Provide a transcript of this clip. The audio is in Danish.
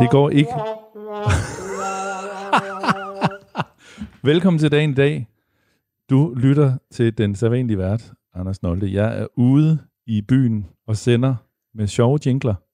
Det går ikke. Velkommen til dagen i dag. Du lytter til den sædvanlige vært, Anders Nolte. Jeg er ude i byen og sender med sjove jingler.